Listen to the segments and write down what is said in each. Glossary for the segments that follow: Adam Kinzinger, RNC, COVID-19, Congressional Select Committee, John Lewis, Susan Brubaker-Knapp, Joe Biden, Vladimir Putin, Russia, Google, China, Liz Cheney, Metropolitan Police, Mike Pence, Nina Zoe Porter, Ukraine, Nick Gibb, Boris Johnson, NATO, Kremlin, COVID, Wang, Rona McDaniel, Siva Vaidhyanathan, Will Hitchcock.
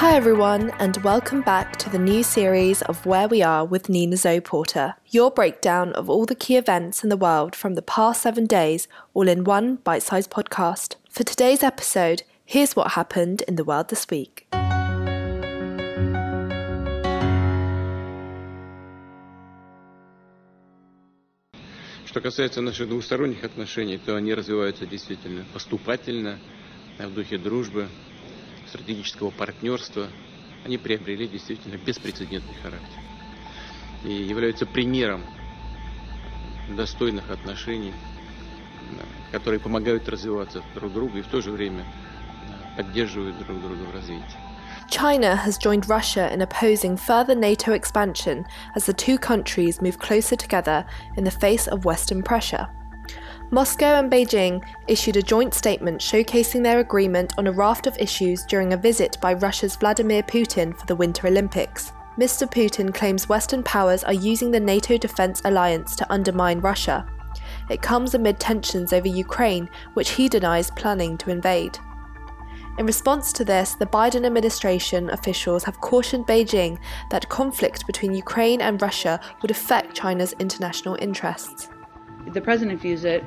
Hi everyone, and welcome back to the new series of Where We Are with Nina Zoe Porter, your breakdown of all the key events in the world from the past 7 days, all in one bite-sized podcast. For today's episode, here's what happened in the world this week. Что касается наших двусторонних отношений, то они развиваются действительно поступательно, в духе дружбы. Стратегического партнерства, они приобрели действительно беспрецедентный характер и являются примером достойных отношений, которые помогают развиваться друг другу и в то же время поддерживают друг друга в развитии. China has joined Russia in opposing further NATO expansion as the two countries move closer together in the face of Western pressure. Moscow and Beijing issued a joint statement showcasing their agreement on a raft of issues during a visit by Russia's Vladimir Putin for the Winter Olympics. Mr. Putin claims Western powers are using the NATO defence alliance to undermine Russia. It comes amid tensions over Ukraine, which he denies planning to invade. In response to this, the Biden administration officials have cautioned Beijing that conflict between Ukraine and Russia would affect China's international interests. The president views it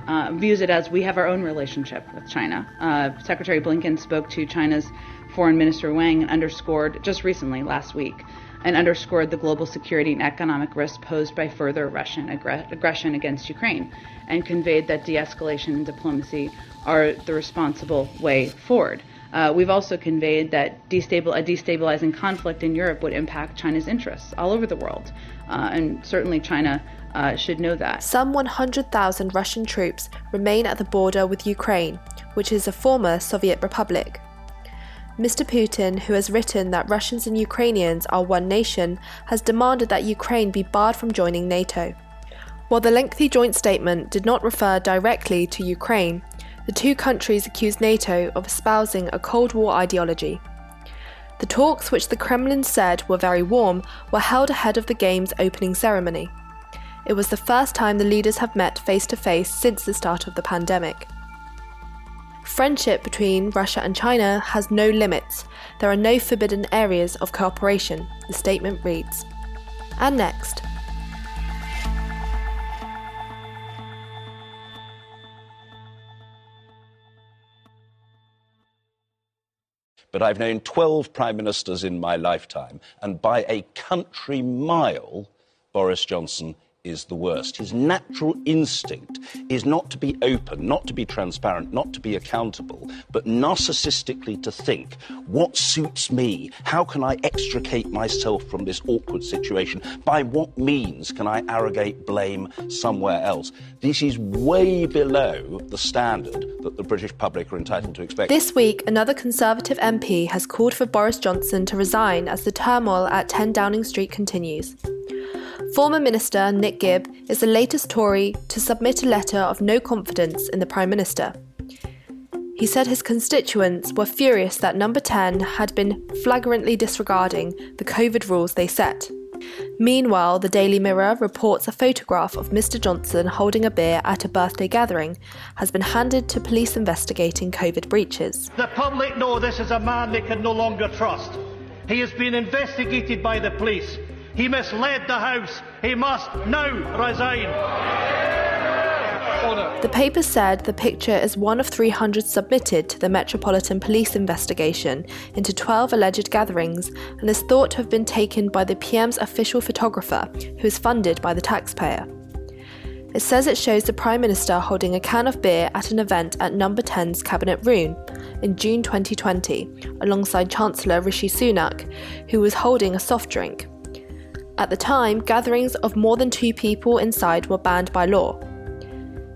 as we have our own relationship with China. Secretary Blinken spoke to China's Foreign Minister Wang and underscored, just recently, last week, and underscored the global security and economic risk posed by further Russian aggression against Ukraine, and conveyed that de-escalation and diplomacy are the responsible way forward. We've also conveyed that a destabilizing conflict in Europe would impact China's interests all over the world, and certainly China should know that. Some 100,000 Russian troops remain at the border with Ukraine, which is a former Soviet republic. Mr. Putin, who has written that Russians and Ukrainians are one nation, has demanded that Ukraine be barred from joining NATO. While the lengthy joint statement did not refer directly to Ukraine, the two countries accused NATO of espousing a Cold War ideology. The talks, which the Kremlin said were very warm, were held ahead of the Games opening ceremony. It was the first time the leaders have met face-to-face since the start of the pandemic. Friendship between Russia and China has no limits. There are no forbidden areas of cooperation, the statement reads. And next. But I've known 12 prime ministers in my lifetime, and by a country mile, Boris Johnson is the worst. His natural instinct is not to be open, not to be transparent, not to be accountable, but narcissistically to think, what suits me? How can I extricate myself from this awkward situation? By what means can I arrogate blame somewhere else? This is way below the standard that the British public are entitled to expect. This week, another Conservative MP has called for Boris Johnson to resign as the turmoil at 10 Downing Street continues. Former Minister Nick Gibb is the latest Tory to submit a letter of no confidence in the Prime Minister. He said his constituents were furious that Number 10 had been flagrantly disregarding the COVID rules they set. Meanwhile, the Daily Mirror reports a photograph of Mr. Johnson holding a beer at a birthday gathering has been handed to police investigating COVID breaches. The public know this is a man they can no longer trust. He has been investigated by the police. He misled the House. He must now resign. Order. The paper said the picture is one of 300 submitted to the Metropolitan Police investigation into 12 alleged gatherings and is thought to have been taken by the PM's official photographer, who is funded by the taxpayer. It says it shows the Prime Minister holding a can of beer at an event at No. 10's Cabinet Room in June 2020, alongside Chancellor Rishi Sunak, who was holding a soft drink. At the time, gatherings of more than two people inside were banned by law.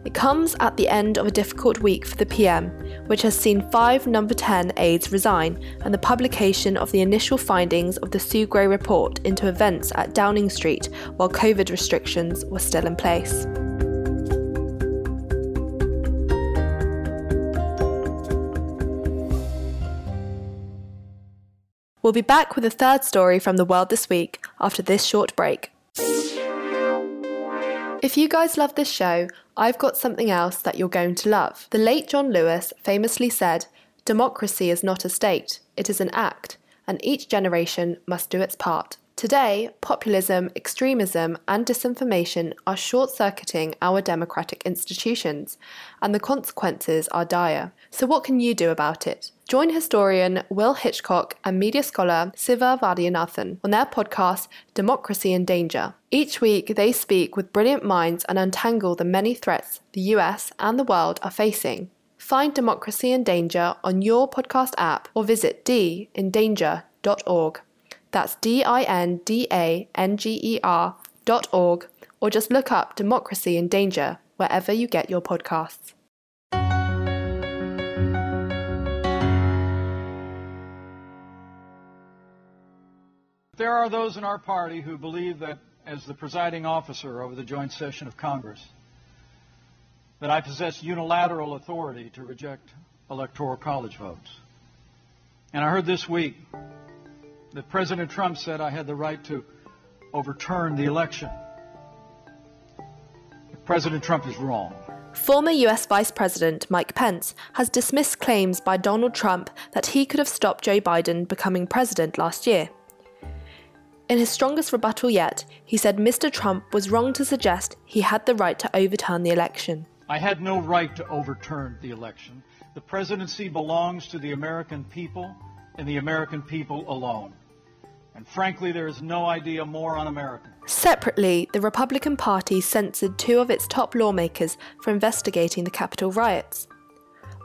It comes at the end of a difficult week for the PM, which has seen five No. 10 aides resign and the publication of the initial findings of the Sue Gray report into events at Downing Street while COVID restrictions were still in place. We'll be back with a third story from the world this week after this short break. If you guys love this show, I've got something else that you're going to love. The late John Lewis famously said, "Democracy is not a state, it is an act, and each generation must do its part." Today, populism, extremism, and disinformation are short-circuiting our democratic institutions, and the consequences are dire. So what can you do about it? Join historian Will Hitchcock and media scholar Siva Vaidhyanathan on their podcast, Democracy in Danger. Each week, they speak with brilliant minds and untangle the many threats the US and the world are facing. Find Democracy in Danger on your podcast app or visit dindanger.org. That's dindanger.org, or just look up Democracy in Danger wherever you get your podcasts. There are those in our party who believe that, as the presiding officer over the joint session of Congress, that I possess unilateral authority to reject electoral college votes. And I heard this week that President Trump said I had the right to overturn the election. President Trump is wrong. Former US Vice President Mike Pence has dismissed claims by Donald Trump that he could have stopped Joe Biden becoming president last year. In his strongest rebuttal yet, he said Mr. Trump was wrong to suggest he had the right to overturn the election. I had no right to overturn the election. The presidency belongs to the American people and the American people alone. And frankly, there is no idea more un-American. Separately, the Republican Party censored two of its top lawmakers for investigating the Capitol riots.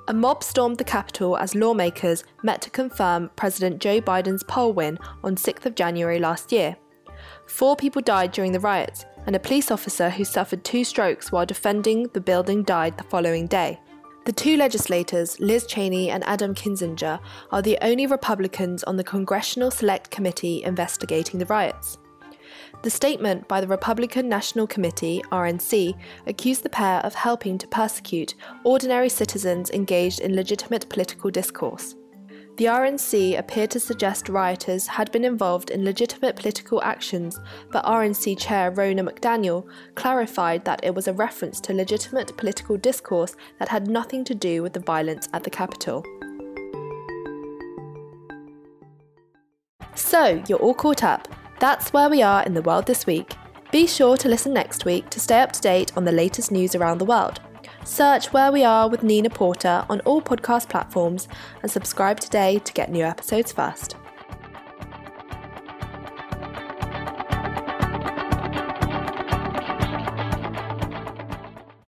A mob stormed the Capitol as lawmakers met to confirm President Joe Biden's poll win on 6th of January last year. 4 people died during the riots, and a police officer who suffered 2 strokes while defending the building died the following day. The two legislators, Liz Cheney and Adam Kinzinger, are the only Republicans on the Congressional Select Committee investigating the riots. The statement by the Republican National Committee, RNC, accused the pair of helping to persecute ordinary citizens engaged in legitimate political discourse. The RNC appeared to suggest rioters had been involved in legitimate political actions, but RNC Chair Rona McDaniel clarified that it was a reference to legitimate political discourse that had nothing to do with the violence at the Capitol. So, you're all caught up. That's where we are in the world this week. Be sure to listen next week to stay up to date on the latest news around the world. Search Where We Are with Nina Porter on all podcast platforms and subscribe today to get new episodes first.